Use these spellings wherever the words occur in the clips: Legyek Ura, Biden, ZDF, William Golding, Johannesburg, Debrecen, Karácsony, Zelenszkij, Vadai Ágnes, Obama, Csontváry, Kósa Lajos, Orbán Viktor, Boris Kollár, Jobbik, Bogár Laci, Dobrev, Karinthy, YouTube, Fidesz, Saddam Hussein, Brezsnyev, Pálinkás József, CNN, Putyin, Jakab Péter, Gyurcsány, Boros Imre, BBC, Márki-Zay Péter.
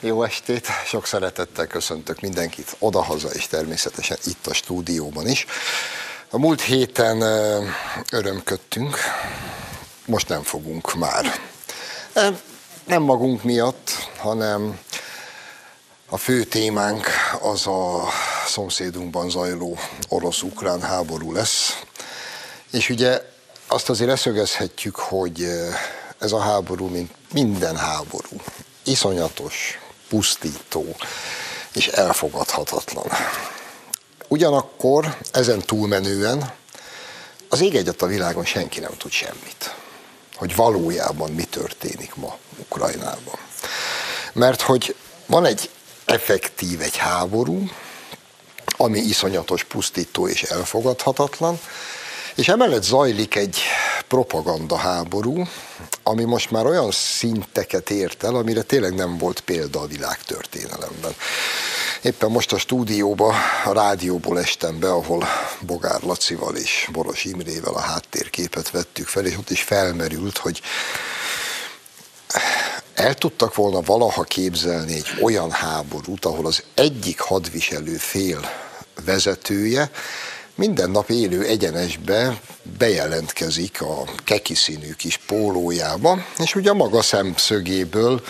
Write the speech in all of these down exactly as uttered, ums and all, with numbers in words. Jó estét, sok szeretettel köszöntök mindenkit odahaza, és természetesen itt a stúdióban is. A múlt héten örömködtünk, most nem fogunk már. Nem magunk miatt, hanem a fő témánk az a szomszédunkban zajló orosz-ukrán háború lesz. És ugye azt azért leszögezhetjük, hogy ez a háború, mint minden háború, iszonyatos, pusztító és elfogadhatatlan. Ugyanakkor ezen túlmenően az ég egyet a világon senki nem tud semmit, hogy valójában mi történik ma Ukrajnában. Mert hogy van egy effektív egy háború, ami iszonyatos, pusztító és elfogadhatatlan, és emellett zajlik egy propagandaháború, ami most már olyan szinteket ért el, amire tényleg nem volt példa a világtörténelemben. Éppen most a stúdióba, a rádióból estem be, ahol Bogár Lacival és Boros Imrével a háttérképet vettük fel, és ott is felmerült, hogy el tudtak volna valaha képzelni egy olyan háborút, ahol az egyik hadviselő fél vezetője minden nap élő egyenesbe bejelentkezik a keki színű kis pólójába, és ugye a maga szemszögéből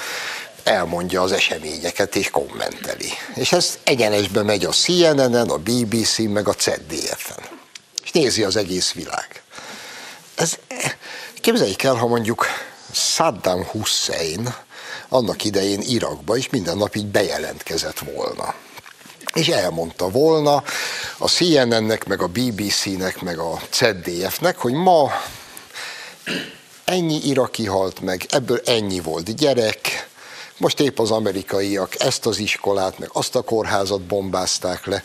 elmondja az eseményeket és kommenteli. És ez egyenesbe megy a C N N-en, a B B C-n, meg a Z D F-en. És nézi az egész világ. Ez, képzeljék el, ha mondjuk Saddam Hussein annak idején Irakba is minden nap így bejelentkezett volna. És elmondta volna a C N N-nek, meg a B B C-nek, meg a Z D F-nek, hogy ma ennyi iraki halt meg, ebből ennyi volt gyerek, most épp az amerikaiak ezt az iskolát, meg azt a kórházat bombázták le.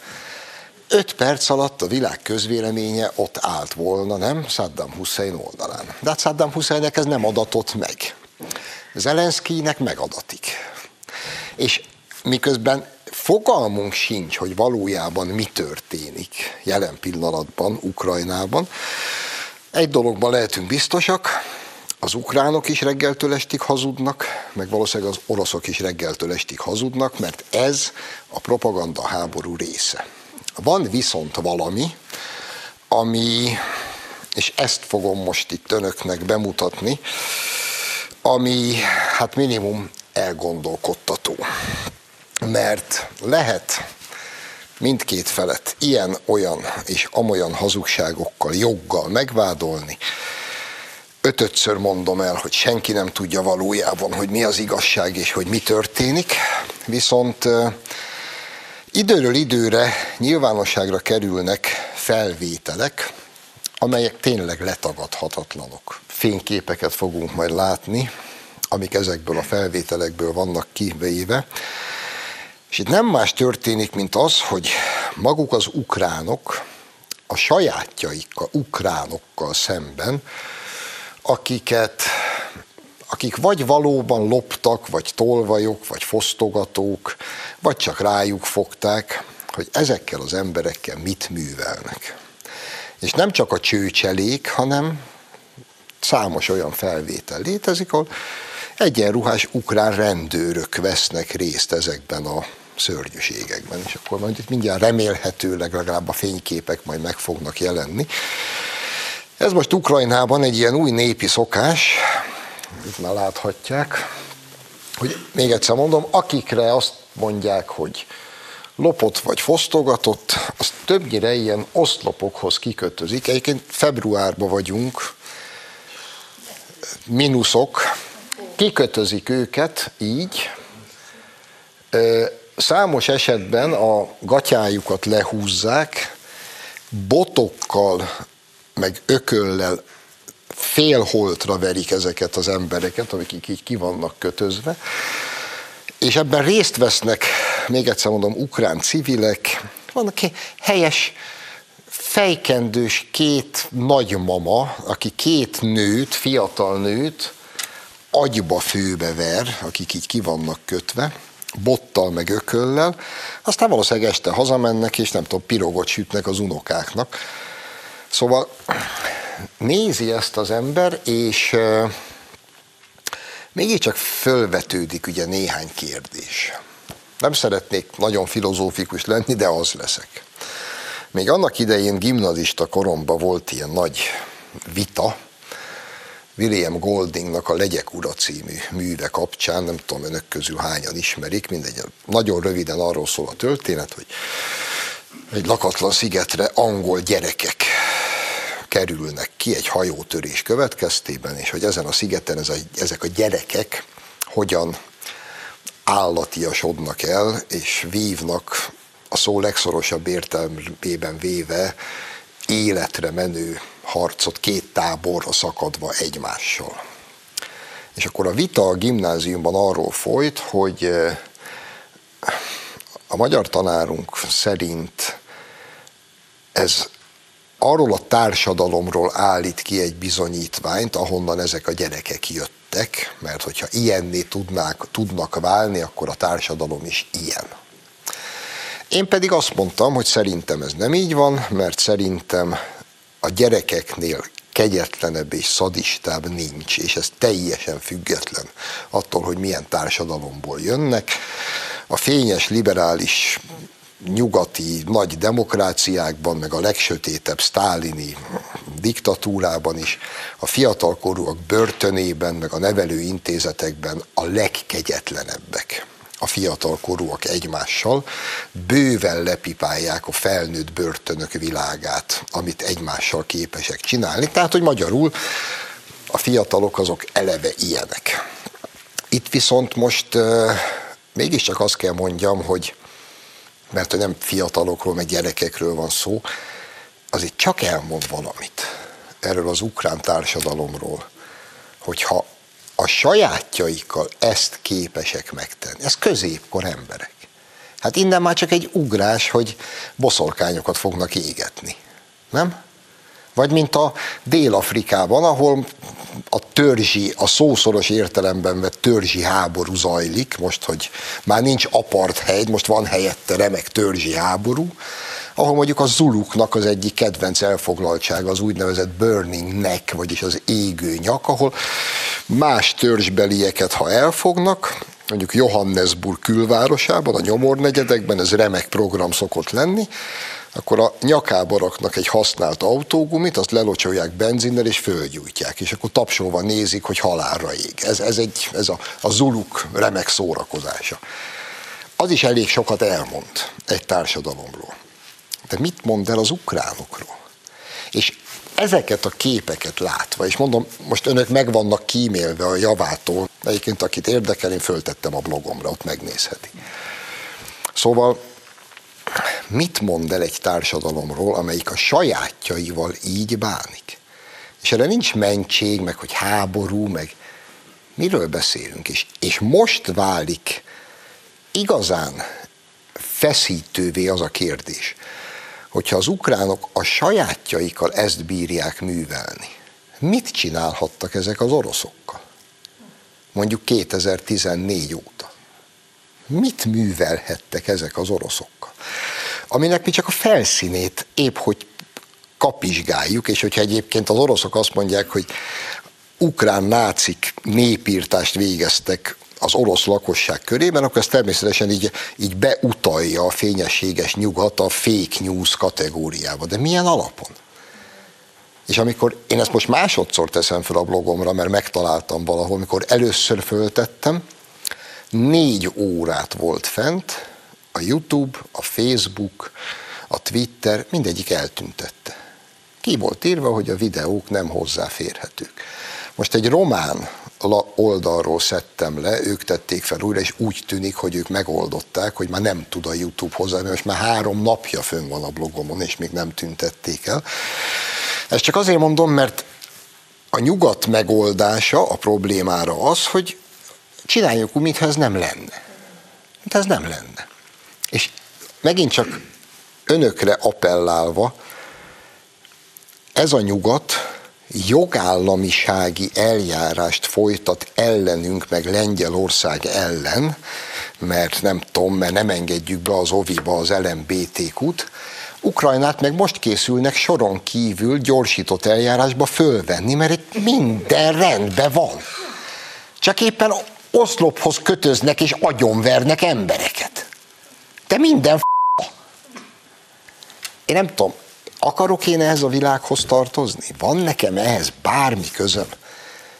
Öt perc alatt a világ közvéleménye ott állt volna, nem? Saddam Hussein oldalán. De hát Saddam Husseinnek ez nem adatott meg. Zelenszkijnek megadatik. És miközben fogalmunk sincs, hogy valójában mi történik jelen pillanatban Ukrajnában. Egy dologban lehetünk biztosak, az ukránok is reggeltől estig hazudnak, meg valószínűleg az oroszok is reggeltől estig hazudnak, mert ez a propaganda háború része. Van viszont valami, ami, és ezt fogom most itt önöknek bemutatni, ami hát minimum elgondolkodtató. Mert lehet mindkét felet ilyen, olyan és amolyan hazugságokkal, joggal megvádolni. Ötödször mondom el, hogy senki nem tudja valójában, hogy mi az igazság és hogy mi történik. Viszont időről időre nyilvánosságra kerülnek felvételek, amelyek tényleg letagadhatatlanok. Fényképeket fogunk majd látni, amik ezekből a felvételekből vannak kivéve. És itt nem más történik, mint az, hogy maguk az ukránok a sajátjaikkal, ukránokkal szemben, akiket, akik vagy valóban loptak, vagy tolvajok, vagy fosztogatók, vagy csak rájuk fogták, hogy ezekkel az emberekkel mit művelnek. És nem csak a csőcselék, hanem számos olyan felvétel létezik, ahol egyenruhás ukrán rendőrök vesznek részt ezekben a szörnyűségekben. És akkor majd itt mindjárt remélhetőleg legalább a fényképek majd meg fognak jelenni. Ez most Ukrajnában egy ilyen új népi szokás, itt már láthatják, hogy még egyszer mondom, akikre azt mondják, hogy lopott vagy fosztogatott, az többnyire ilyen oszlopokhoz kikötözik. Egyébként februárban vagyunk, mínuszok, kikötözik őket így, számos esetben a gatyájukat lehúzzák, botokkal, meg ököllel félholtra verik ezeket az embereket, amik így ki vannak kötözve, és ebben részt vesznek, még egyszer mondom, ukrán civilek, vannak helyes, fejkendős két nagymama, aki két nőt, fiatal nőt, agyba főbe ver, akik így ki vannak kötve, bottal meg ököllel, aztán valószínűleg este hazamennek, és nem tudom, pirogot sütnek az unokáknak. Szóval nézi ezt az ember, és Mégiscsak fölvetődik ugye néhány kérdés. Nem szeretnék nagyon filozófikus lenni, de az leszek. Még annak idején gimnazista koromban volt ilyen nagy vita, William Goldingnak a Legyek Ura című műve kapcsán, nem tudom önök közül hányan ismerik, mindegy, nagyon röviden arról szól a történet, hogy egy lakatlan szigetre angol gyerekek kerülnek ki egy hajótörés következtében, és hogy ezen a szigeten ez a, ezek a gyerekek hogyan állatiasodnak el, és vívnak a szó legszorosabb értelmében véve életre menő harcot, két táborra szakadva egymással. És akkor a vita a gimnáziumban arról folyt, hogy a magyar tanárunk szerint ez arról a társadalomról állít ki egy bizonyítványt, ahonnan ezek a gyerekek jöttek, mert hogyha ilyenné tudnák, tudnak válni, akkor a társadalom is ilyen. Én pedig azt mondtam, hogy szerintem ez nem így van, mert szerintem a gyerekeknél kegyetlenebb és szadistább nincs, és ez teljesen független attól, hogy milyen társadalomból jönnek. A fényes, liberális, nyugati nagy demokráciákban, meg a legsötétebb sztálini diktatúrában is, a fiatalkorúak börtönében, meg a nevelőintézetekben a legkegyetlenebbek. A fiatalkorúak egymással bőven lepipálják a felnőtt börtönök világát, amit egymással képesek csinálni. Tehát, hogy magyarul a fiatalok azok eleve ilyenek. Itt viszont most euh, mégiscsak azt kell mondjam, hogy mert hogy nem fiatalokról, meg gyerekekről van szó, azért csak elmond valamit erről az ukrán társadalomról, hogyha a sajátjaikkal ezt képesek megtenni. Ez középkor emberek. Hát innen már csak egy ugrás, hogy boszorkányokat fognak égetni. Nem? Vagy mint a Dél-Afrikában, ahol a törzsi, a szószoros értelemben vett törzsi háború zajlik, most, hogy már nincs apartheid, most van helyette remek törzsi háború, ahol mondjuk a zuluknak az egyik kedvenc elfoglaltsága az úgynevezett burning neck, vagyis az égő nyak, ahol más törzsbelieket, ha elfognak, mondjuk Johannesburg külvárosában, a nyomornegyedekben, ez remek program szokott lenni, akkor a nyakába raknak egy használt autógumit, azt lelocsolják benzinnel és fölgyújtják, és akkor tapsolva nézik, hogy halálra ég. Ez, ez, egy, ez a, a zuluk remek szórakozása. Az is elég sokat elmond egy társadalomról. De mit mond el az ukránokról? És ezeket a képeket látva, és mondom, most önök meg vannak kímélve a javától, egyébként akit érdekel, én föltettem a blogomra, ott megnézheti. Szóval mit mond el egy társadalomról, amelyik a sajátjaival így bánik? És erre nincs mentség, meg hogy háború, meg miről beszélünk is. És most válik igazán feszítővé az a kérdés, hogyha az ukránok a sajátjaikkal ezt bírják művelni, mit csinálhattak ezek az oroszokkal? Mondjuk kétezer-tizennégy óta. Mit művelhettek ezek az oroszokkal? Aminek mi csak a felszínét épp hogy kapizsgáljuk, és hogyha egyébként az oroszok azt mondják, hogy ukrán nácik népírtást végeztek az orosz lakosság körében, akkor ez természetesen így, így beutalja a fényességes nyugat a fake news kategóriába. De milyen alapon? És amikor én ezt most másodszor teszem fel a blogomra, mert megtaláltam valahol, amikor először föltettem, négy órát volt fent, a YouTube, a Facebook, a Twitter, mindegyik eltüntette. Ki volt írva, hogy a videók nem hozzáférhetők. Most egy román oldalról szedtem le, ők tették fel újra, és úgy tűnik, hogy ők megoldották, hogy már nem tud a YouTube hozzá, mert most már három napja fönn van a blogomon, és még nem tüntették el. Ezt csak azért mondom, mert a nyugat megoldása a problémára az, hogy csináljuk úgy, mintha ez nem lenne. Mintha ez nem lenne. És megint csak önökre appellálva, ez a nyugat jogállamisági eljárást folytat ellenünk, meg Lengyelország ellen, mert nem tudom, mert nem engedjük be az o vé i-ba az el em bé té kút, Ukrajnát meg most készülnek soron kívül gyorsított eljárásba fölvenni, mert itt minden rendben van. Csak éppen oszlophoz kötöznek és agyonvernek embereket. Te minden f***a. Én nem tudom, akarok én ehhez a világhoz tartozni? Van nekem ehhez bármi közöm?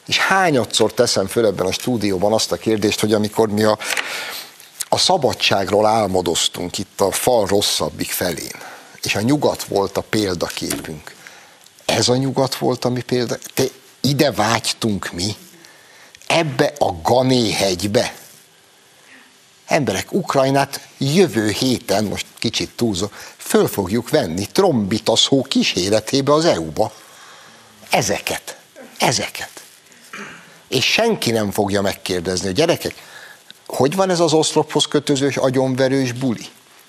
És hányadszor teszem föl ebben a stúdióban azt a kérdést, hogy amikor mi a, a szabadságról álmodoztunk itt a fal rosszabbik felén, és a nyugat volt a példaképünk. Ez a nyugat volt a mi példaképünk? Te, ide vágytunk mi? Ebbe a Gané-hegybe. Emberek, Ukrajnát jövő héten, most kicsit túlzok, föl fogjuk venni trombita szó kíséretébe az é u-ba. Ezeket. Ezeket. És senki nem fogja megkérdezni, hogy gyerekek, hogy van ez az oszlophoz kötözős, agyonverős buli?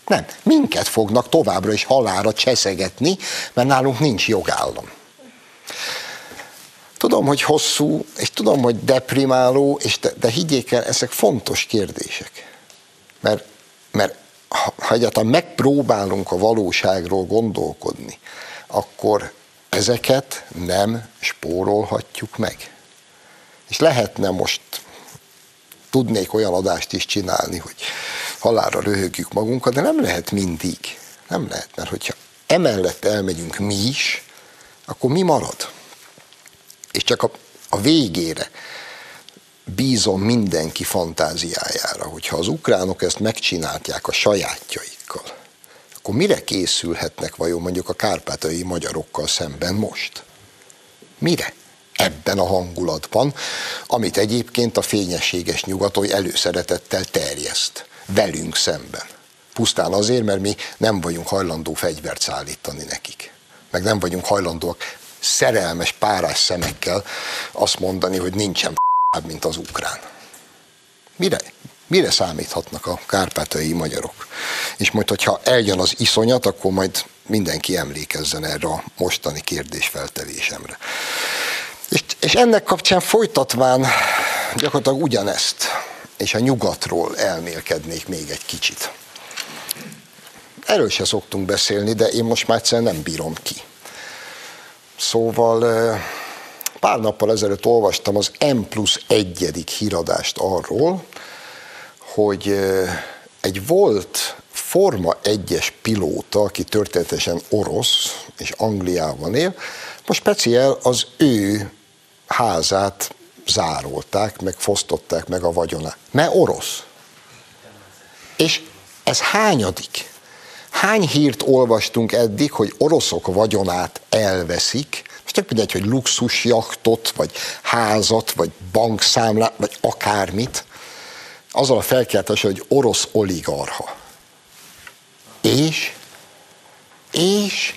Nem. Minket fognak továbbra is halálra cseszegetni, mert nálunk nincs jogállam. Tudom, hogy hosszú, és tudom, hogy deprimáló, és de, de higgyék el, ezek fontos kérdések. Mert, mert ha egyáltalán megpróbálunk a valóságról gondolkodni, akkor ezeket nem spórolhatjuk meg. És lehetne most, tudnék olyan adást is csinálni, hogy halálra röhögjük magunkat, de nem lehet mindig. Nem lehet, mert hogyha emellett elmegyünk mi is, akkor mi marad? És csak a, a végére bízom mindenki fantáziájára, hogyha az ukránok ezt megcsinálják a sajátjaikkal, akkor mire készülhetnek vajon mondjuk a kárpátaljai magyarokkal szemben most? Mire? Ebben a hangulatban, amit egyébként a fényességes nyugat előszeretettel terjeszt velünk szemben. Pusztán azért, mert mi nem vagyunk hajlandó fegyvert szállítani nekik. Meg nem vagyunk hajlandóak szerelmes, párás szemekkel azt mondani, hogy nincsen f***ább, mint az ukrán. Mire? Mire számíthatnak a kárpátaljai magyarok? És majd, hogyha eljön az iszonyat, akkor majd mindenki emlékezzen erre a mostani kérdésfeltelésemre. És, és ennek kapcsán folytatván gyakorlatilag ugyanezt, és a nyugatról elmélkednék még egy kicsit. Erről se szoktunk beszélni, de én most már egyszerűen nem bírom ki. Szóval pár nappal ezelőtt olvastam az M plusz egy híradást arról, hogy egy volt Forma egyes pilóta, aki történetesen orosz és Angliában él, most speciál az ő házát zárolták, meg fosztották meg a vagyonát. Mert orosz. És ez hányadik? Hány hírt olvastunk eddig, hogy oroszok vagyonát elveszik? Most tök mindegy, hogy luxusjachtot, vagy házat, vagy bankszámlát, vagy akármit. Azzal a felkeltéssel, hogy orosz oligarcha. És? És?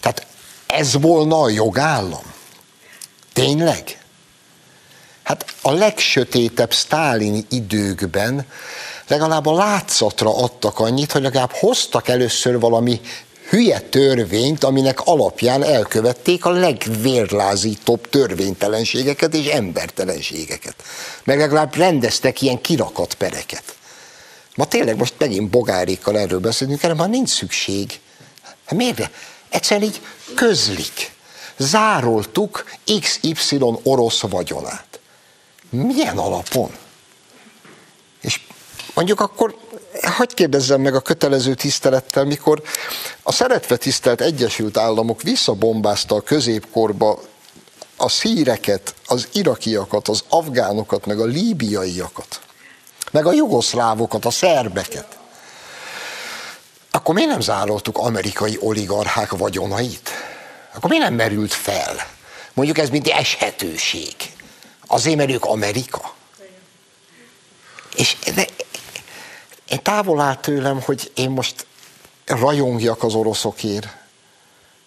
Tehát ez volna a jogállam? Tényleg? Hát a legsötétebb sztálini időkben legalább a látszatra adtak annyit, hogy legalább hoztak először valami hülye törvényt, aminek alapján elkövették a legvérlázítóbb törvénytelenségeket és embertelenségeket. Meg legalább rendeztek ilyen kirakatpereket. Ma tényleg most megint bogárékkal erről beszélünk, erre már nincs szükség. Hát miért? Egyszerűen így közlik. Zároltuk iksz ipszilon orosz vagyonát. Milyen alapon? És mondjuk akkor, hadd kérdezzem meg a kötelező tisztelettel, mikor a szeretve tisztelt Egyesült Államok visszabombázta a középkorba a szíreket, az irakiakat, az afgánokat, meg a líbiaiakat, meg a jugoszlávokat, a szerbeket. Akkor miért nem zároltuk amerikai oligarchák vagyonait? Akkor miért nem merült fel? Mondjuk ez mind eshetőség. Azért, mert ők Amerika. És de, én távol áll tőlem, hogy én most rajongjak az oroszokért,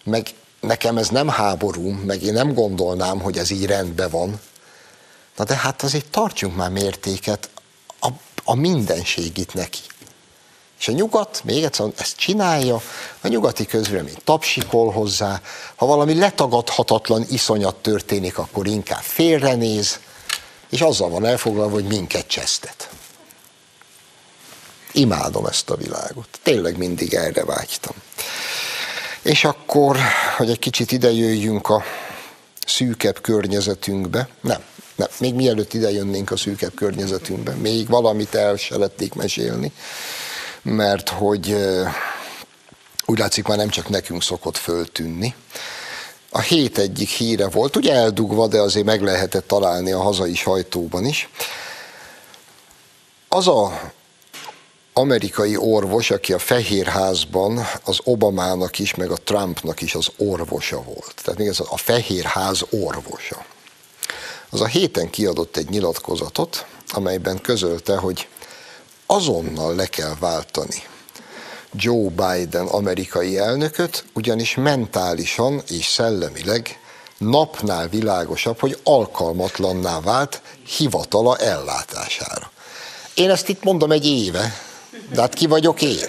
meg nekem ez nem háború, meg én nem gondolnám, hogy ez így rendben van. Na de hát azért tartsunk már mértéket a, a mindenségit neki. És a nyugat, még egyszer ezt csinálja, a nyugati közvélemény tapsikol hozzá, ha valami letagadhatatlan iszonyat történik, akkor inkább félrenéz, és azzal van elfoglalva, hogy minket csesztet. Imádom ezt a világot. Tényleg mindig erre vágytam. És akkor, hogy egy kicsit idejöjjünk a szűkebb környezetünkbe. Nem, nem. Még mielőtt ide jönnénk a szűkebb környezetünkbe. Még valamit el se lették mesélni, mert hogy úgy látszik, már nem csak nekünk szokott föltűnni. A hét egyik híre volt, ugye eldugva, de azért meg lehetett találni a hazai sajtóban is. Az az amerikai orvos, aki a Fehérházban az Obamának is, meg a Trumpnak is az orvosa volt. Tehát még ez a Fehérház orvosa. Az a héten kiadott egy nyilatkozatot, amelyben közölte, hogy azonnal le kell váltani Joe Biden amerikai elnököt, ugyanis mentálisan és szellemileg napnál világosabb, hogy alkalmatlanná vált hivatala ellátására. Én ezt itt mondom egy éve, de hát ki vagyok én?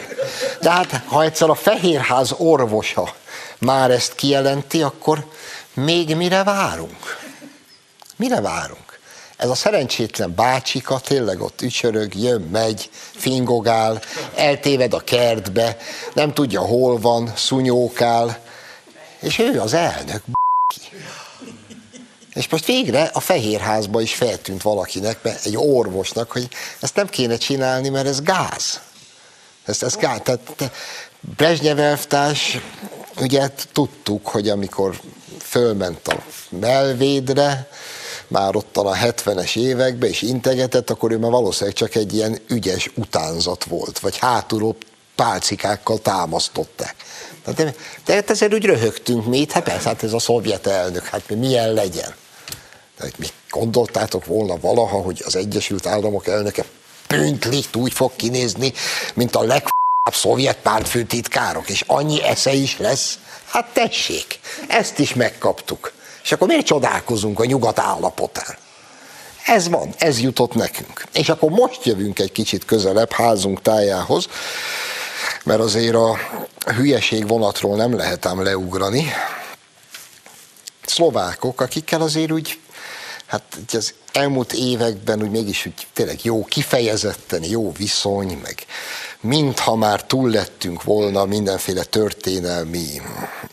De hát, ha egyszer a Fehérház orvosa már ezt kijelenti, akkor még mire várunk? Mire várunk? Ez a szerencsétlen bácsika tényleg ott ücsörög, jön, megy, fingogál, eltéved a kertbe, nem tudja hol van, szunyókál, és ő az elnök, b***ki. És most végre a Fehérházba is feltűnt valakinek, egy orvosnak, hogy ezt nem kéne csinálni, mert ez gáz. Ez, ez gáz. Tehát Brezsnyev elvtárs, ugye tudtuk, hogy amikor fölment a Melvédre, már ottan a hetvenes évekbe, és integetett, akkor ő már valószínűleg csak egy ilyen ügyes utánzat volt, vagy hátulról pálcikákkal támasztották. De, de ezért úgy röhögtünk mi itt, hát persze, hát ez a szovjet elnök, hát mi milyen legyen. Tehát mi gondoltátok volna valaha, hogy az Egyesült Államok elnöke püntlit úgy fog kinézni, mint a legf***ább szovjet pártfőtitkárok, és annyi esze is lesz? Hát tessék, ezt is megkaptuk. És akkor miért csodálkozunk a nyugat állapotán? Ez van, ez jutott nekünk. És akkor most jövünk egy kicsit közelebb házunk tájához, mert azért a hülyeség vonatról nem lehet ám leugrani. Szlovákok, akikkel azért úgy, hát az elmúlt években úgy mégis úgy tényleg jó, kifejezetten jó viszony, meg mintha már túl lettünk volna mindenféle történelmi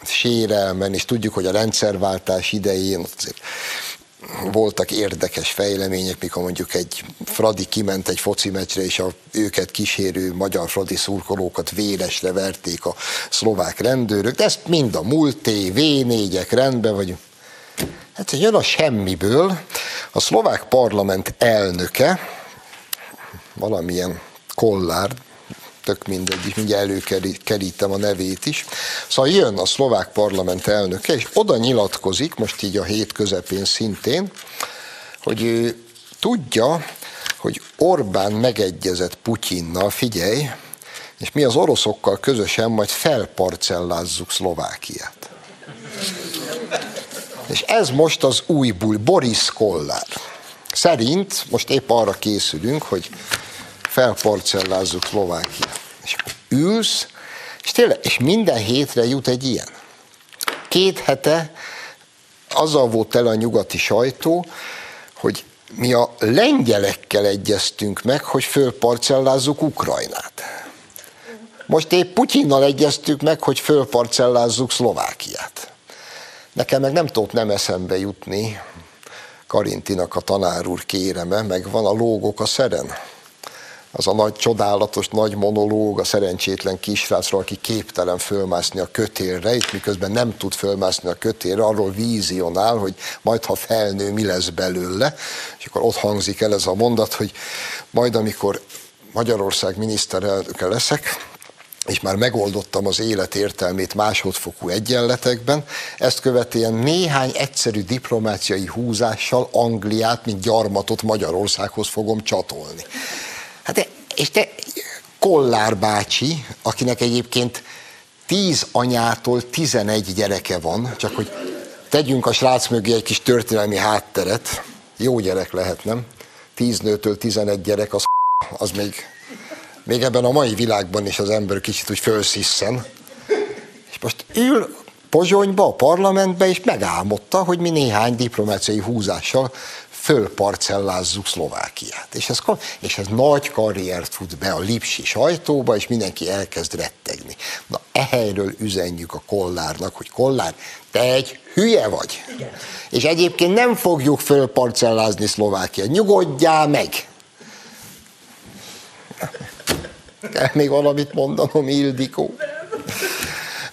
sérelmen, és tudjuk, hogy a rendszerváltás idején azért voltak érdekes fejlemények, mikor mondjuk egy Fradi kiment egy foci meccsre, és a őket kísérő magyar Fradi szurkolókat véresre verték a szlovák rendőrök, de ezt mind a múlté, vé négyek, rendben vagyunk. Hát jön a semmiből a szlovák parlament elnöke, valamilyen Kollár, tök mindegy, mindjárt előkerítem a nevét is. Szóval jön a szlovák parlament elnöke, és oda nyilatkozik, most így a hét közepén szintén, hogy ő tudja, hogy Orbán megegyezett Putyinnal, figyelj, és mi az oroszokkal közösen majd felparcellázzuk Szlovákiát. És ez most az újból Boris Kollár. Szerint most épp arra készülünk, hogy felparcellázzuk Szlovákiát. És ülsz, és tényleg, és minden hétre jut egy ilyen. Két hete azzal volt el a nyugati sajtó, hogy mi a lengyelekkel egyeztünk meg, hogy fölparcellázzuk Ukrajnát. Most épp Putyinnal egyeztük meg, hogy fölparcellázzuk Szlovákiát. Nekem meg nem tudott nem eszembe jutni Karinthynak a tanár úr kéreme, meg van a Lógok a szeren. Az a nagy, csodálatos, nagy monológ a szerencsétlen kisrácról, aki képtelen fölmászni a kötélre, itt miközben nem tud fölmászni a kötélre, arról vízionál, hogy majd, ha felnő, mi lesz belőle. És akkor ott hangzik el ez a mondat, hogy majd, amikor Magyarország miniszterelnöke leszek, és már megoldottam az élet értelmét másodfokú egyenletekben, ezt követően néhány egyszerű diplomáciai húzással Angliát, mint gyarmatot Magyarországhoz fogom csatolni. Hát és te Kollár bácsi, akinek egyébként tíz anyától tizenegy gyereke van, csak hogy tegyünk a srác mögé egy kis történelmi hátteret, jó gyerek lehet, nem? tíz nőtől tizenegy gyerek, az, az még, még ebben a mai világban is az ember kicsit úgy fölszisszen. És most ül Pozsonyba, a parlamentbe, és megálmodta, hogy mi néhány diplomáciai húzással fölparcellázzuk Szlovákiát. És ez, és ez nagy karriert fut be a lipsi sajtóba, és mindenki elkezd rettegni. Na, ehelyről üzenjük a Kollárnak, hogy Kollár, te egy hülye vagy. Igen. És egyébként nem fogjuk fölparcellázni Szlovákiát. Nyugodjál meg! Kell még valamit mondanom, Ildikó?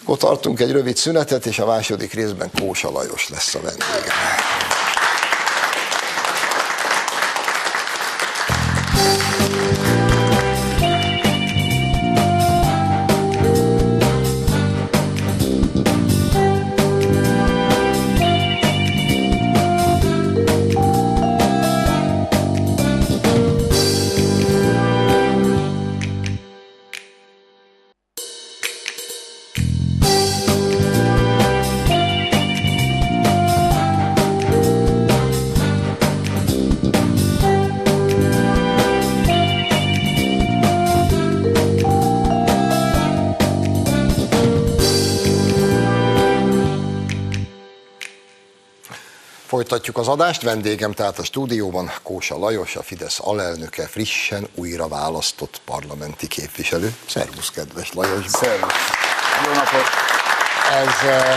Akkor tartunk egy rövid szünetet, és a második részben Kósa Lajos lesz a vendégem. Folytatjuk az adást, vendégem tehát a stúdióban Kósa Lajos, a Fidesz alelnöke, frissen újra választott parlamenti képviselő. Szervusz, kedves Lajos! Szervusz! Jó napot! Ez eh,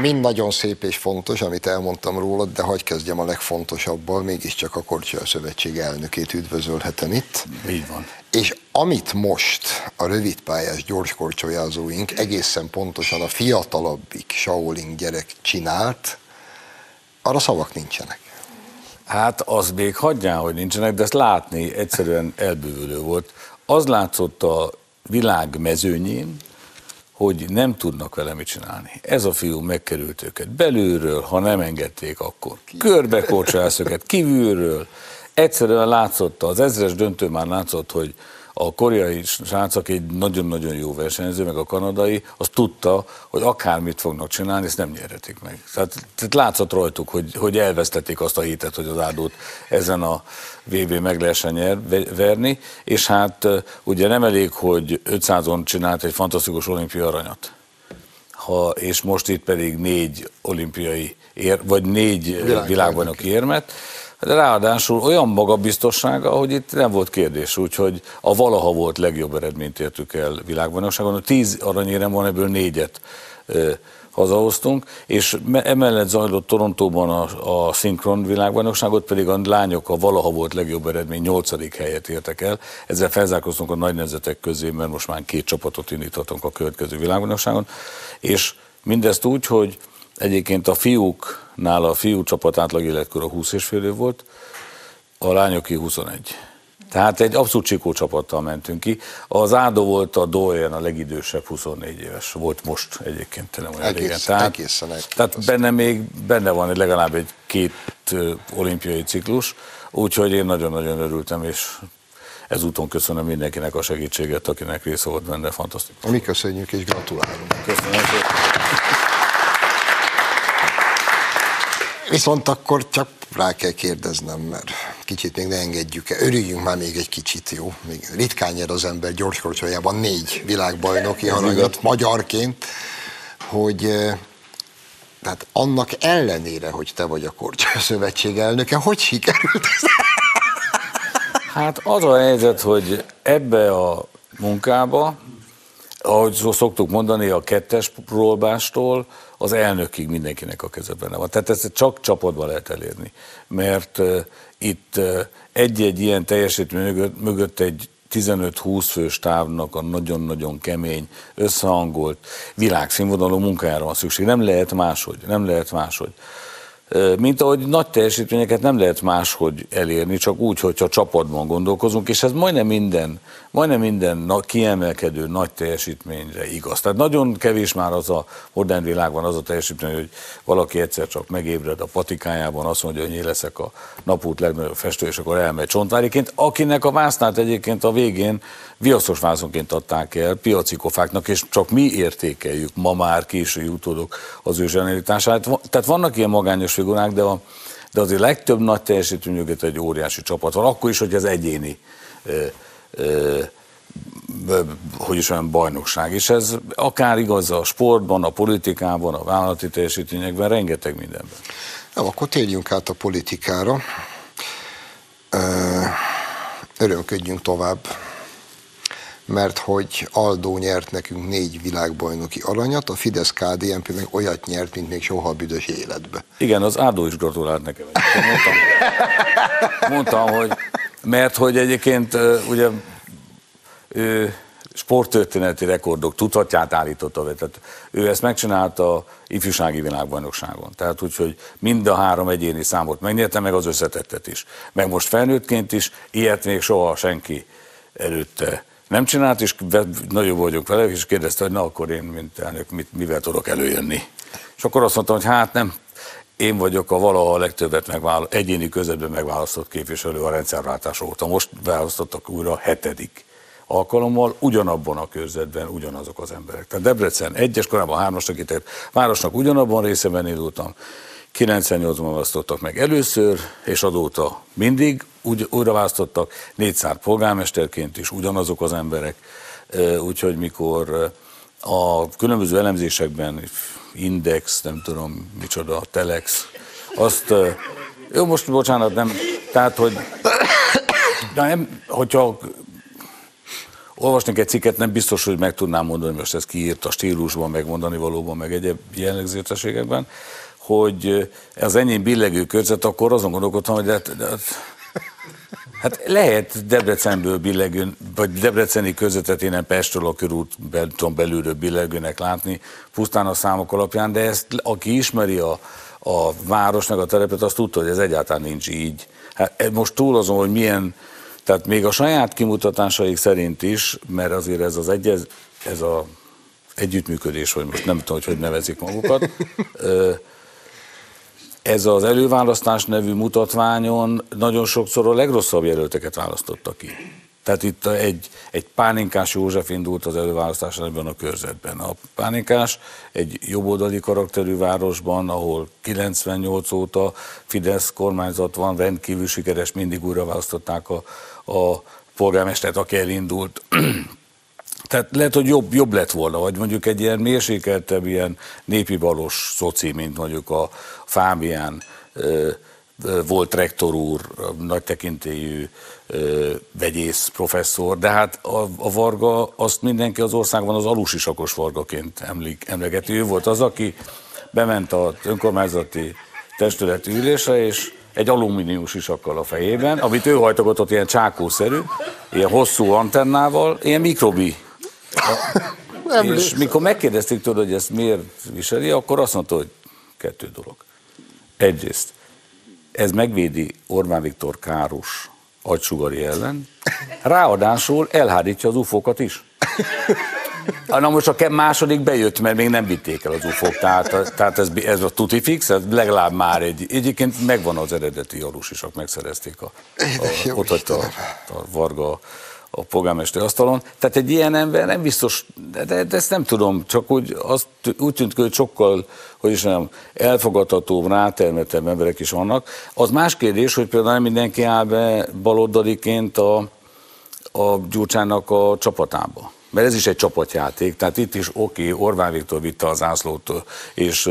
mind nagyon szép és fontos, amit elmondtam rólad, de hadd kezdjem a legfontosabbal, mégiscsak a Korcsolya Szövetség elnökét üdvözölhetem itt. Így van. És amit most a rövidpályás gyorskorcsolyázóink, egészen pontosan a fiatalabbik Shaolin gyerek csinált, arra szavak nincsenek. Hát az még hagyján, hogy nincsenek, de ezt látni egyszerűen elbűvölő volt. Az látszott a világ mezőnyén, hogy nem tudnak vele mit csinálni. Ez a fiú megkerült őket belülről, ha nem engedték, akkor körbekorcsolják őket kívülről. Egyszerűen látszott, az ezres döntő már látszott, hogy a koreai srác, aki egy nagyon-nagyon jó versenyző, meg a kanadai, az tudta, hogy akármit fognak csinálni, ezt nem nyerhetik meg. Tehát, tehát látszott rajtuk, hogy, hogy elvesztették azt a hitet, hogy az Ádót ezen a vé bé meg lehessen nyer, verni, és hát ugye nem elég, hogy ötszázon csinált egy fantasztikus olimpia aranyat. Ha, és most itt pedig négy olimpiai ér, vagy négy világbajnoki érmet, de ráadásul olyan magabiztossága, hogy itt nem volt kérdés, úgyhogy a valaha volt legjobb eredményt értük el világbajnokságon. A tíz aranyérem van, ebből négyet ö, hazahoztunk, és emellett zajlott Torontóban a, a szinkron világbajnokságot, pedig a lányok a valaha volt legjobb eredmény nyolcadik helyet értek el. Ezzel felzárkoztunk a nagy nemzetek közé, mert most már két csapatot indítottunk a következő világbajnokságon, és mindezt úgy, hogy egyébként a fiúknál a fiú csapat átlag életkora húsz és fél év volt, a lányoké huszonegy. Tehát egy abszolút csikó csapattal mentünk ki. Az Ádó volt a Dólján a legidősebb, huszonnégy éves. Volt most egyébként. Nem olyan egész, tehát egészen tehát benne még benne van egy, legalább egy két olimpiai ciklus, úgyhogy én nagyon-nagyon örültem, és ezúton köszönöm mindenkinek a segítséget, akinek része volt benne, fantasztikus. Mi köszönjük és gratulálunk. Köszönöm. Viszont akkor csak rá kell kérdeznem, mert kicsit még ne engedjük el. Örüljünk már még egy kicsit, jó? Még ritkán nyer az ember gyorskorcsolyában négy világbajnoki aranyat magyarként, hogy tehát annak ellenére, hogy te vagy a Korcsolya Szövetség elnöke, hogy sikerült ez? Hát az a helyzet, hogy ebbe a munkába, ahogy szoktuk mondani, a kettes próbástól az elnökig mindenkinek a keze benne van. Tehát ezt csak csapatban lehet elérni, mert uh, itt uh, egy-egy ilyen teljesítmény mögött, mögött egy tizenöt-húsz fős távnak a nagyon-nagyon kemény, összehangolt, világszínvonalú munkájára van szükség. Nem lehet máshogy, nem lehet máshogy. Uh, mint ahogy nagy teljesítményeket nem lehet máshogy elérni, csak úgy, hogyha csapatban gondolkozunk, és ez majdnem minden, majdnem minden na, kiemelkedő nagy teljesítményre igaz. Tehát nagyon kevés már az a modern világban az a teljesítmény, hogy valaki egyszer csak megébred a patikájában, azt mondja, hogy én leszek a napút legnagyobb festő, és akkor elmegy Csontváriként, akinek a vásznát egyébként a végén viaszos vászonként adták el piaci kofáknak, és csak mi értékeljük ma már késői utódok az ő zsenialitását. Tehát vannak ilyen magányos figurák, de, a, de azért legtöbb nagy teljesítményüket egy óriási csapat van, akkor is, hogy ez egyéni hogy is olyan bajnokság, és ez akár igaz a sportban, a politikában, a vállalati teljesítményekben, rengeteg mindenben. Jó, akkor térjünk át a politikára. Örömködjünk tovább, mert hogy Aldó nyert nekünk négy világbajnoki aranyat, a Fidesz-ká dé en pé meg olyat nyert, mint még soha a büdös életbe. Igen, az Ádó is gratulált nekem. Mondtam, mondtam, hogy mert hogy egyébként ugye ő sporttörténeti rekordok tudhatját állította, tehát ő ezt megcsinálta ifjúsági világbajnokságon. Tehát úgyhogy mind a három egyéni számot megnyerte, meg az összetettet is. Meg most felnőttként is, ilyet még soha senki előtte nem csinált, és nagyobb vagyok vele, és kérdezte, hogy na akkor én, mint elnök, mit, mivel tudok előjönni. És akkor azt mondtam, hogy hát nem, én vagyok a valaha a legtöbbet megvála, egyéni közöttben megválasztott képviselő a rendszerváltás óta. Most választottak újra a hetedik alkalommal, ugyanabban a körzetben ugyanazok az emberek. Tehát Debrecen egyes, korábban hármasnak ítélt városnak ugyanabban részében indultam, kilencvennyolcban választottak meg először, és adóta mindig úgy, újra választottak, négyszáz polgármesterként is ugyanazok az emberek, úgyhogy mikor a különböző elemzésekben Index, nem tudom micsoda, Telex, azt, jó most bocsánat, nem, tehát hogy, nem, hogyha olvasnék egy cikket, nem biztos, hogy meg tudnám mondani, hogy most ezt kiírt a stílusban, megmondani valóban, meg egyéb jellegzetességekben, hogy az enyém billegő körzet, akkor azon gondolkodtam, hogy hát, hát lehet Debrecenből billegőn, vagy debreceni körzetet én nem Pestről a körúton belülről billegőnek látni, pusztán a számok alapján, de ezt aki ismeri a, a városnak a terepet, azt tudta, hogy ez egyáltalán nincs így. Hát most túl azon, hogy milyen, tehát még a saját kimutatásaik szerint is, mert azért ez az egyez, ez a együttműködés, vagy most nem tudom, hogy hogy nevezik magukat, ez az előválasztás nevű mutatványon nagyon sokszor a legrosszabb jelölteket választotta ki. Tehát itt egy, egy Pálinkás József indult az előválasztáson ebben a körzetben. A Pálinkás egy jobboldali karakterű városban, ahol kilencvennyolc óta Fidesz kormányzat van, rendkívül sikeres, mindig újra választották a, a polgármestert, aki elindult. Tehát lehet, hogy jobb, jobb lett volna, vagy mondjuk egy ilyen mérsékeltebb, ilyen népi balos szoci, mint mondjuk a Fábián volt rektor úr, nagy tekintélyű vegyész professzor, de hát a, a Varga, azt mindenki az országban az alusisakos Vargaként emlegeti. Ő volt az, aki bement az önkormányzati testületi ülésre, és egy alumínium sisakkal a fejében, amit ő hajtogatott ilyen csákószerű, ilyen hosszú antennával, ilyen mikrobi. A, és mikor megkérdezték tőle, hogy ezt miért viseli, akkor azt mondta, hogy kettő dolog. Egyrészt ez megvédi Orbán Viktor káros agysugari ellen, ráadásul elhárítja az ufókat is. Na most a második bejött, mert még nem vitték el az ufók, tehát, tehát ez, ez a tuti fix, ez legalább már egy, egyébként megvan az eredeti alusisak, megszerezték a, a, ott a, a Varga a polgármester asztalon. Tehát egy ilyen ember nem biztos, de, de ezt nem tudom, csak úgy, azt, úgy tűnt, hogy sokkal, hogy is nem, elfogadhatóbb, rátermetebb emberek is vannak. Az más kérdés, hogy például nem mindenki áll be baloldaliként a, a Gyurcsánynak a csapatába. Mert ez is egy csapatjáték, tehát itt is oké, okay, Orbán Viktor vitte az zászlót, és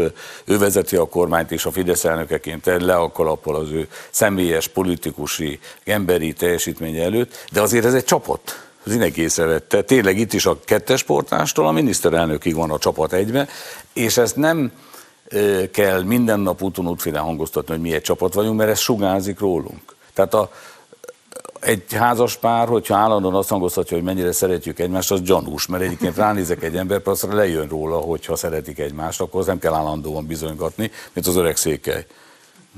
ő vezeti a kormányt, és a Fidesz elnökeként le a kalappal az ő személyes, politikusi, emberi teljesítménye előtt, de azért ez egy csapat. Az mindenki észrevette. Tényleg itt is a kettes portástól a miniszterelnökig van a csapat egybe, és ezt nem kell minden nap úton útfélen hangoztatni, hogy mi egy csapat vagyunk, mert ez sugárzik rólunk. Tehát a egy házas pár, hogyha állandóan azt hangoztatja, hogy mennyire szeretjük egymást, az gyanús, mert egyébként ránézek egy ember, aztán lejön róla, hogyha szeretik egymást, akkor az nem kell állandóan bizonygatni, mint az öreg Székely.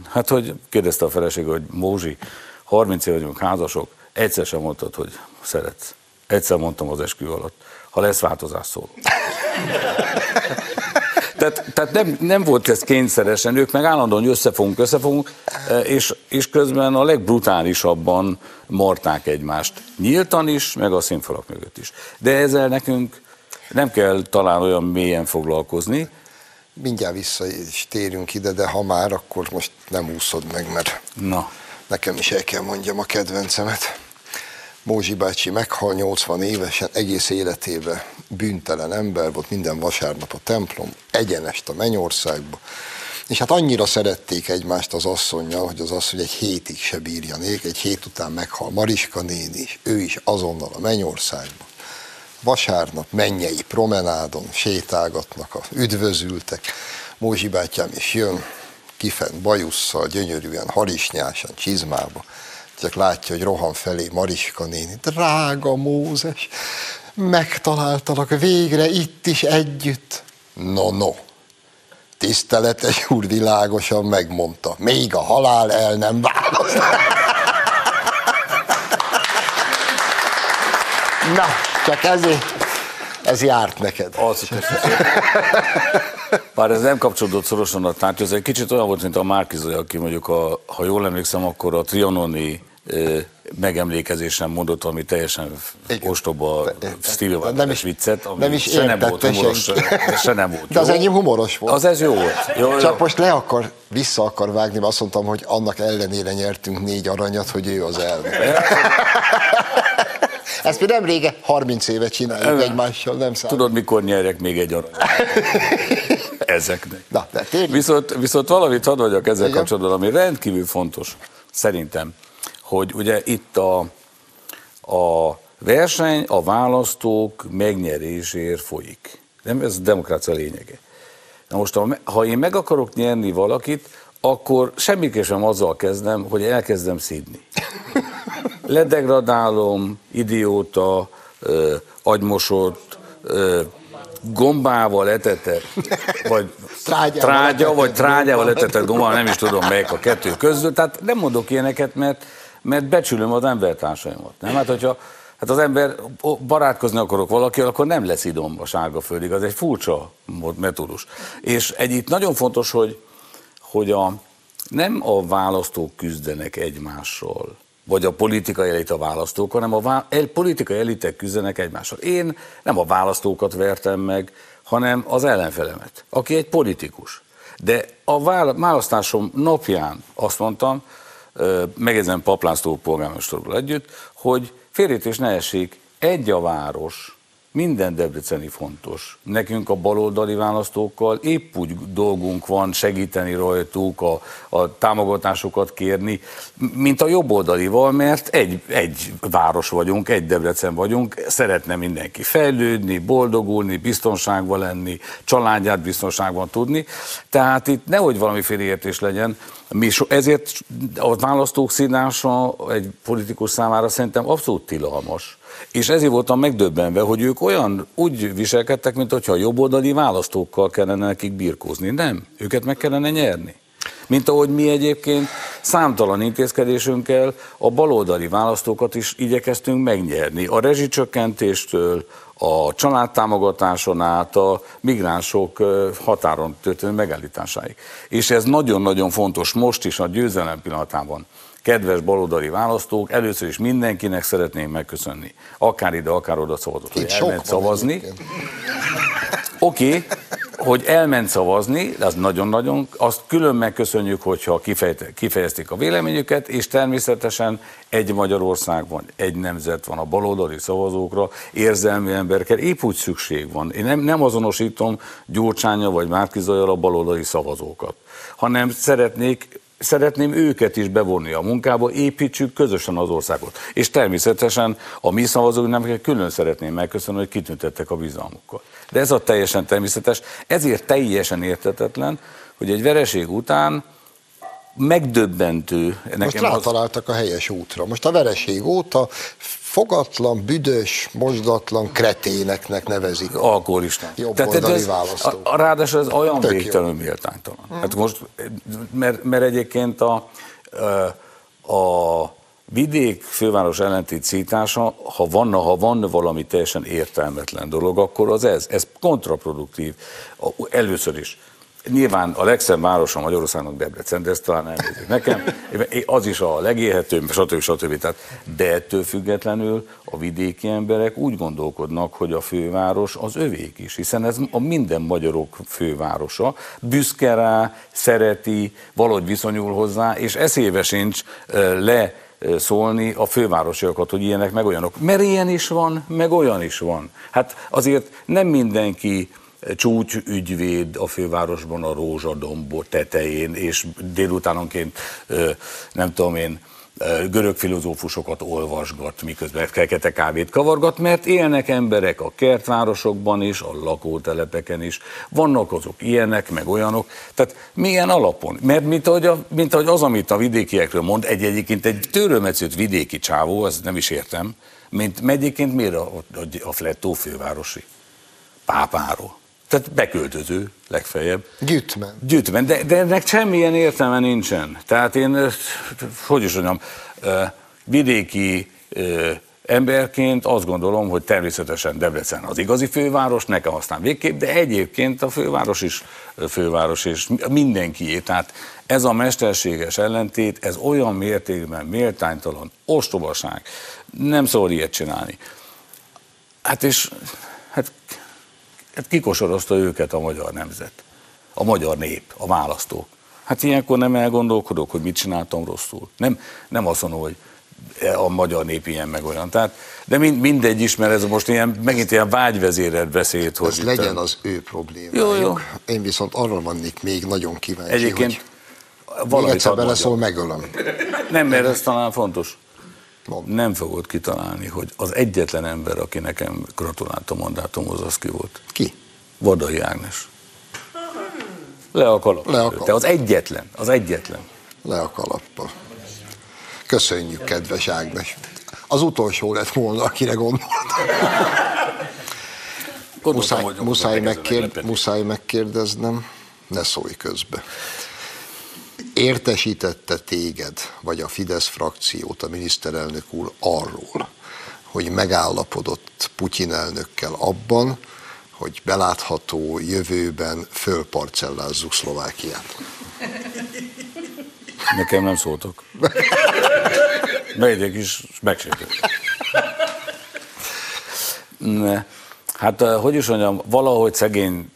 Hát, hogy kérdezte a felesége, hogy Mózsi, harminc év vagyunk házasok, egyszer sem mondtad, hogy szeretsz. Egyszer mondtam az esküvő alatt, ha lesz változás, szól. Tehát, tehát nem, nem volt ez kényszeresen, ők meg állandóan összefogunk, összefogunk, és, és közben a legbrutálisabban marták egymást. Nyíltan is, meg a színfalak mögött is. De ezzel nekünk nem kell talán olyan mélyen foglalkozni. Mindjárt vissza is térünk ide, de ha már, akkor most nem úszod meg, mert na, nekem is el kell mondjam a kedvencemet. Mózsi bácsi meghal nyolcvan évesen, egész életében bűntelen ember volt, minden vasárnap a templom, egyenest a mennyországba, és hát annyira szerették egymást az asszonnyal, hogy az asszony egy hétig se bírja nék, egy hét után meghal Mariska néni is, ő is azonnal a Mennyországban. Vasárnap mennyei promenádon sétálgatnak a üdvözültek, Mózsi bátyám is jön, kifent bajusszal, gyönyörűen, harisnyásan, csizmába, csak látja, hogy rohan felé Mariska néni, drága Mózes, megtaláltalak végre itt is együtt. No, no, tiszteletes úr világosan megmondta, még a halál el nem választ. Na, csak ezért. Ez járt neked. Az, bár ez nem kapcsolódott szorosan a tárgyhoz, ez egy kicsit olyan volt, mint a Márki-Zay, aki mondjuk, a, ha jól emlékszem, akkor a trianoni ö, megemlékezésen mondott valami teljesen ostoba stílváltás viccet, ami se nem volt humoros, se nem volt. De az enyém humoros volt. Az ez jó volt. Jó, csak jó. Most le akar, vissza akar vágni, mert azt mondtam, hogy annak ellenére nyertünk négy aranyat, hogy ő az elnök. Ezt mi nem rége, harminc éve csináljuk egymással, nem számít. Tudod, mikor nyerek még egy aranyat? Ezeknek. Na, viszont, viszont valamit hadd vagyok ezzel igen? kapcsolatban, ami rendkívül fontos, szerintem, hogy ugye itt a, a verseny a választók megnyerésért folyik. Nem, ez a demokrácia lényege. Na most, ha én meg akarok nyerni valakit, akkor semmiképp sem azzal kezdem, hogy elkezdem szídni. Ledegradálom, idióta, ö, agymosott, ö, gombával etetett, vagy trágyával, trágya, etetett vagy trágyával etetett gombával, nem is tudom melyik a kettő közül. Tehát nem mondok ilyeneket, mert, mert becsülöm az embertársaimat. Nem? Hát, hogyha hát az ember barátkozni akarok valakivel, akkor nem lesz idom a sárga földig. Az egy furcsa metódus. És egy itt nagyon fontos, hogy, hogy a, nem a választók küzdenek egymással, vagy a politikai elit a választók, hanem a vá- el- politikai elitek küzdenek egymással. Én nem a választókat vertem meg, hanem az ellenfelemet, aki egy politikus. De a vála- választásom napján azt mondtam, euh, megjegyzem Paplászló polgármesterrel együtt, hogy félreértés ne essék, egy a város, minden debreceni fontos. Nekünk a baloldali választókkal épp úgy dolgunk van segíteni rajtuk, a, a támogatásokat kérni, mint a jobboldalival, mert egy, egy város vagyunk, egy Debrecen vagyunk, szeretne mindenki fejlődni, boldogulni, biztonságban lenni, családját biztonságban tudni. Tehát itt nehogy valamiféle értés legyen. Mi so, ezért a választók színása egy politikus számára szerintem abszolút tilalmas. És ezért voltam megdöbbenve, hogy ők olyan úgy viselkedtek, mint hogyha a jobboldali választókkal kellene nekik birkózni. Nem, őket meg kellene nyerni. Mint ahogy mi egyébként számtalan intézkedésünkkel a baloldali választókat is igyekeztünk megnyerni. A rezsicsökkentéstől, a családtámogatáson át, a migránsok határon történő megállításáig. És ez nagyon-nagyon fontos most is a győzelem pillanatában. Kedves baloldali választók, először is mindenkinek szeretném megköszönni. Akár ide, akár oda szavazott, hogy elment szavazni. Oké, okay, hogy elment szavazni, az nagyon-nagyon, azt külön megköszönjük, hogyha kifejte, kifejezték a véleményüket, és természetesen egy Magyarország van, egy nemzet van, a baloldali szavazókra érzelmi emberkel épp úgy szükség van. Én nem, nem azonosítom Gyurcsánnyal vagy Márki-Zayjal a baloldali szavazókat, hanem szeretnék Szeretném őket is bevonni a munkába, építsük közösen az országot. És természetesen a mi szavazóinknak külön szeretném megköszönni, hogy kitüntettek a bizalmukkal. De ez a teljesen természetes, ezért teljesen érthetetlen, hogy egy vereség után megdöbbentő. Nekem most rátaláltak az... a helyes útra. Most a vereség óta fogatlan, büdös, mosdatlan kreténeknek nevezik. Alkoholistán. Jobboldali választók. Ráadásul ez olyan tök végtelenül méltánytalan. Hmm. Hát most, mert, mert egyébként a, a vidék főváros ellenti cítása, ha van, ha van valami teljesen értelmetlen dolog, akkor az ez. Ez kontraproduktív. Először is. Nyilván a legszebb város a Magyarországnak Debrecen, de ezt talán nem érzik nekem. Az is a legélhetőbb, stb. Stb. De ettől függetlenül a vidéki emberek úgy gondolkodnak, hogy a főváros az övék is, hiszen ez a minden magyarok fővárosa. Büszke rá, szereti, valahogy viszonyul hozzá, és eszébe sincs leszólni a fővárosiakat, hogy ilyenek meg olyanok. Mert ilyen is van, meg olyan is van. Hát azért nem mindenki csúcsügyvéd a fővárosban a rózsadomb tetején, és délutánonként, nem tudom én, görög filozófusokat olvasgat, miközben fekete kávét kavargat, mert élnek emberek a kertvárosokban is, a lakótelepeken is. Vannak azok ilyenek, meg olyanok. Tehát milyen alapon? Mert mint ahogy, a, mint ahogy az, amit a vidékiekről mond, egy egyébként egy tőrömetszőt vidéki csávó, azt nem is értem, mint egyébként miért a, a, a flettó fővárosi pápáról? Tehát beköltöző legfeljebb. Gyütmen. Gyütmen, de, de ennek semmilyen értelme nincsen. Tehát én, hogy is mondjam, vidéki emberként azt gondolom, hogy természetesen Debrecen az igazi főváros, nekem aztán végképp, de egyébként a főváros is főváros, és mindenkié. Tehát ez a mesterséges ellentét, ez olyan mértékben méltánytalan, ostobaság. Nem szól ilyet csinálni. Hát és... Hát, Hát kikosorozta őket a magyar nemzet, a magyar nép, a választók. Hát ilyenkor nem elgondolkodok, hogy mit csináltam rosszul. Nem, nem azt mondom, hogy a magyar nép ilyen meg olyan. Tehát, de mind, mindegy is, mert ez most ilyen, megint ilyen vágyvezérelt beszéd. Hogy ez legyen te... az ő problémájuk. Jó, jó. Én viszont arra vannék még nagyon kíváncsi, egyébként hogy még egyszer beleszól, megölöm. Nem, mert ez talán fontos. Mond. Nem fogod kitalálni, hogy az egyetlen ember, aki nekem gratulált a mandátumhoz, az ki volt. Ki? Vadai Ágnes. Le a kalappa. Te az egyetlen, az egyetlen. Le a kalappa. Köszönjük, kedves Ágnes. Az utolsó lett volna, akire gondoltam. Muszáj, muszáj, megkér, muszáj megkérdeznem, ne szólj közbe. Értesítette téged, vagy a Fidesz frakciót a miniszterelnök úr arról, hogy megállapodott Putyin elnökkel abban, hogy belátható jövőben fölparcellázzuk Szlovákiát? Nekem nem szóltok. Megyek is, megsértődök. Hát, hogy is mondjam, valahogy szegény...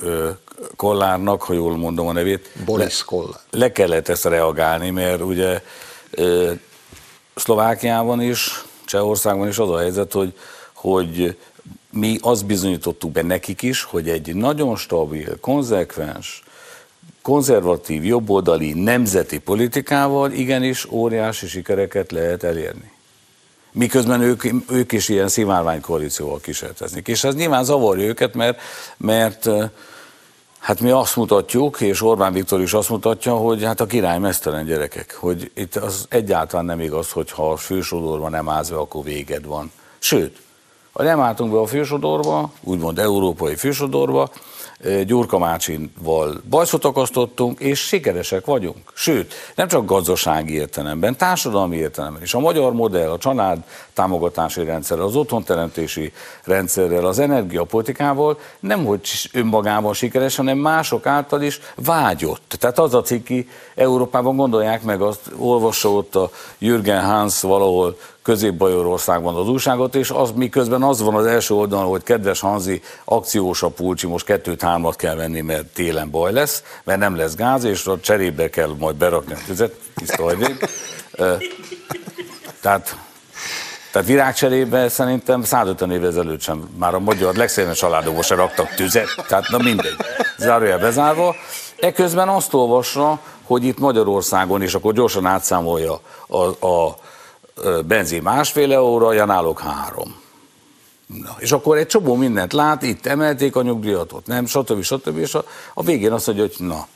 Ö, Kollárnak, ha jól mondom a nevét, Boris Kollár. Le, le kellett ezt reagálni, mert ugye ö, Szlovákiában is, Csehországban is az a helyzet, hogy, hogy mi azt bizonyítottuk be nekik is, hogy egy nagyon stabil, konzekvens, konzervatív, jobboldali nemzeti politikával igenis óriási sikereket lehet elérni. Miközben ők, ők is ilyen szivárványkoalícióval kísérleteznek. És ez nyilván zavarja őket, mert, mert hát mi azt mutatjuk, és Orbán Viktor is azt mutatja, hogy hát a király meztelen, gyerekek, hogy itt az egyáltalán nem igaz, hogy ha a fősodorba nem állsz be, akkor véged van. Sőt, ha nem álltunk be a fősodorba, úgymond európai fősodorba, Gyurka Mácsinval bajszot akasztottunk, és sikeresek vagyunk. Sőt, nem csak gazdasági értelemben, társadalmi értelemben is. A magyar modell, a család támogatási rendszerrel, az otthonteremtési rendszerrel, az energiapolitikával nemhogy önmagában sikeres, hanem mások által is vágyott. Tehát az a ciki Európában, gondolják meg, azt olvassa ott a Jürgen Hans valahol Közép-Bajorországban az újságot, és az, miközben az van az első oldalon, hogy kedves Hanzi, akciós a pulcsi, most kettőt-hármat kell venni, mert télen baj lesz, mert nem lesz gáz, és a cserébe kell majd berakni a tüzet, tiszta hagynék. Tehát, tehát virágcserébe szerintem százötven év ezelőtt sem, már a magyar legszélesebb családokban se raktak tüzet, tehát na mindegy, zárójel bezárva. Eközben azt olvassa, hogy itt Magyarországon, és akkor gyorsan átszámolja a, a benzin másféle óra, ja nálok három. Na, és akkor egy csomó mindent lát, itt emelték a nyugdíjat, ott nem, stb. stb. És a, a végén azt mondja, hogy na,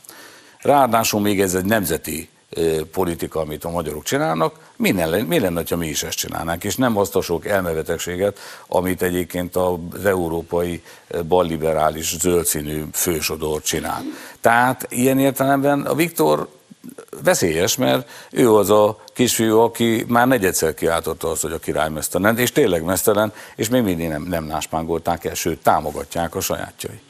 ráadásul még ez egy nemzeti eh, politika, amit a magyarok csinálnak, mi lenne, mi lenne, ha mi is ezt csinálnánk, és nem azt a sok elmebetegséget, amit egyébként az európai balliberális zöldszínű fősodor csinál. Tehát ilyen értelemben a Viktor veszélyes, mert ő az a kisfiú, aki már negyedszer kiáltotta azt, hogy a király meztelen, és tényleg meztelen, és még mindig nem, nem náspángolták el, sőt, támogatják a sajátjai.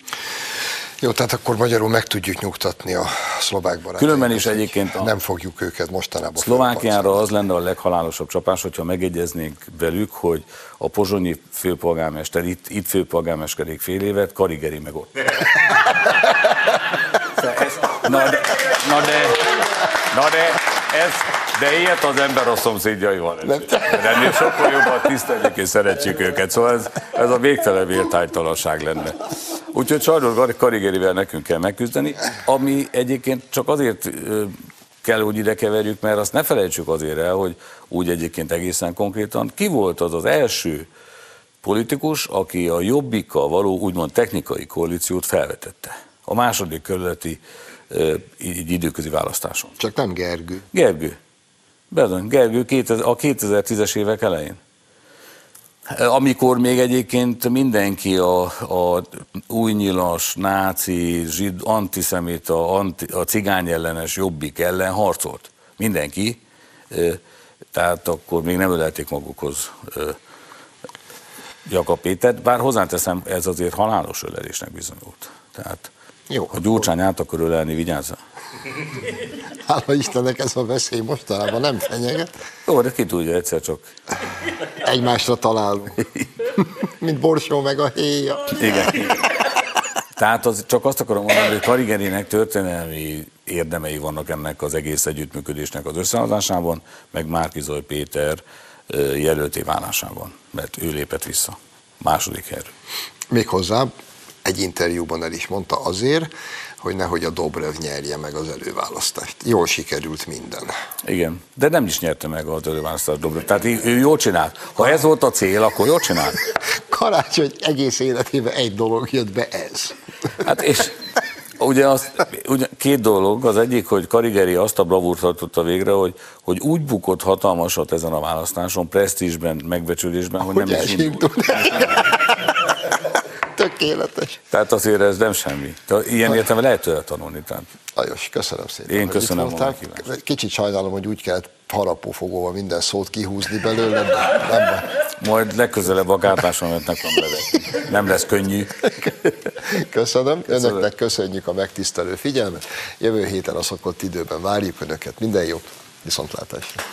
Jó, tehát akkor magyarul meg tudjuk nyugtatni a szlovák barátokat. Különben is egyébként a... nem fogjuk őket mostanában. Szlovákiára az lenne a leghalálosabb csapás, hogyha megegyeznénk velük, hogy a pozsonyi főpolgármester, itt, itt főpolgármesterék fél évet, karigeri meg ott. Na de, na de, na de, ez, de ilyet az ember a szomszédjaival. Ennél sokkal jobban tiszteljük és szeretjük őket, szóval ez, ez a végtelen méltánytalanság lenne. Úgyhogy sajnos Karigérivel nekünk kell megküzdeni, ami egyébként csak azért kell, hogy ide keverjük, mert azt ne felejtsük azért el, hogy úgy egyébként egészen konkrétan ki volt az az első politikus, aki a Jobbikkal való úgymond technikai koalíciót felvetette a második kerületi időközi választáson. Csak nem Gergő. Gergő. Bezony, Gergő a kétezer-tízes évek elején. Amikor még egyébként mindenki a, a újnyilas, náci, zsid, antiszemita, anti, a cigányellenes Jobbik ellen harcolt. Mindenki. Tehát akkor még nem ölelték magukhoz Jakab Pétert, bár hozzáteszem, ez azért halálos ölelésnek bizonyult. Tehát, jó, ha Gyurcsány át akar ölelni, vigyázzál. Hála Istennek ez a veszély mostanában nem fenyeget. Jó, de ki tudja, egyszer csak. Egymásra találunk. Mint Borsó meg a héja. Igen. Tehát az, csak azt akarom mondani, hogy Karigerinek történelmi érdemei vannak ennek az egész együttműködésnek az összehozásában, meg Márki-Zay Péter jelölté válásában, mert ő lépett vissza. Második helyről. Méghozzá egy interjúban el is mondta azért, hogy nehogy a Dobrev nyerje meg az előválasztást. Jól sikerült minden. Igen, de nem is nyerte meg az előválasztást Dobrev. Tehát ő jól csinált. Ha ez volt a cél, akkor jól csinált. Karácsony egész életében egy dolog jött be, ez. Hát és ugye, az, ugye két dolog. Az egyik, hogy Karigeri azt a bravúrt tartotta végre, hogy, hogy úgy bukott hatalmasat ezen a választáson, presztízsben, megbecsülésben, hogy, hogy nem is indult. Tökéletes. Tehát azért ez nem semmi. Ilyen értelemben lehet tőle tanulni. Tehát. Lajos, köszönöm szépen. Én köszönöm volna. Kicsit sajnálom, hogy úgy kellett harapófogóval minden szót kihúzni belőle. Nem, nem. Majd legközelebb a gátláson ötnek van bevezetni. Nem lesz könnyű. Köszönöm. köszönöm. Önöknek köszönjük a megtisztelő figyelmet. Jövő héten a szokott időben várjuk önöket. Minden jót. Viszontlátásra.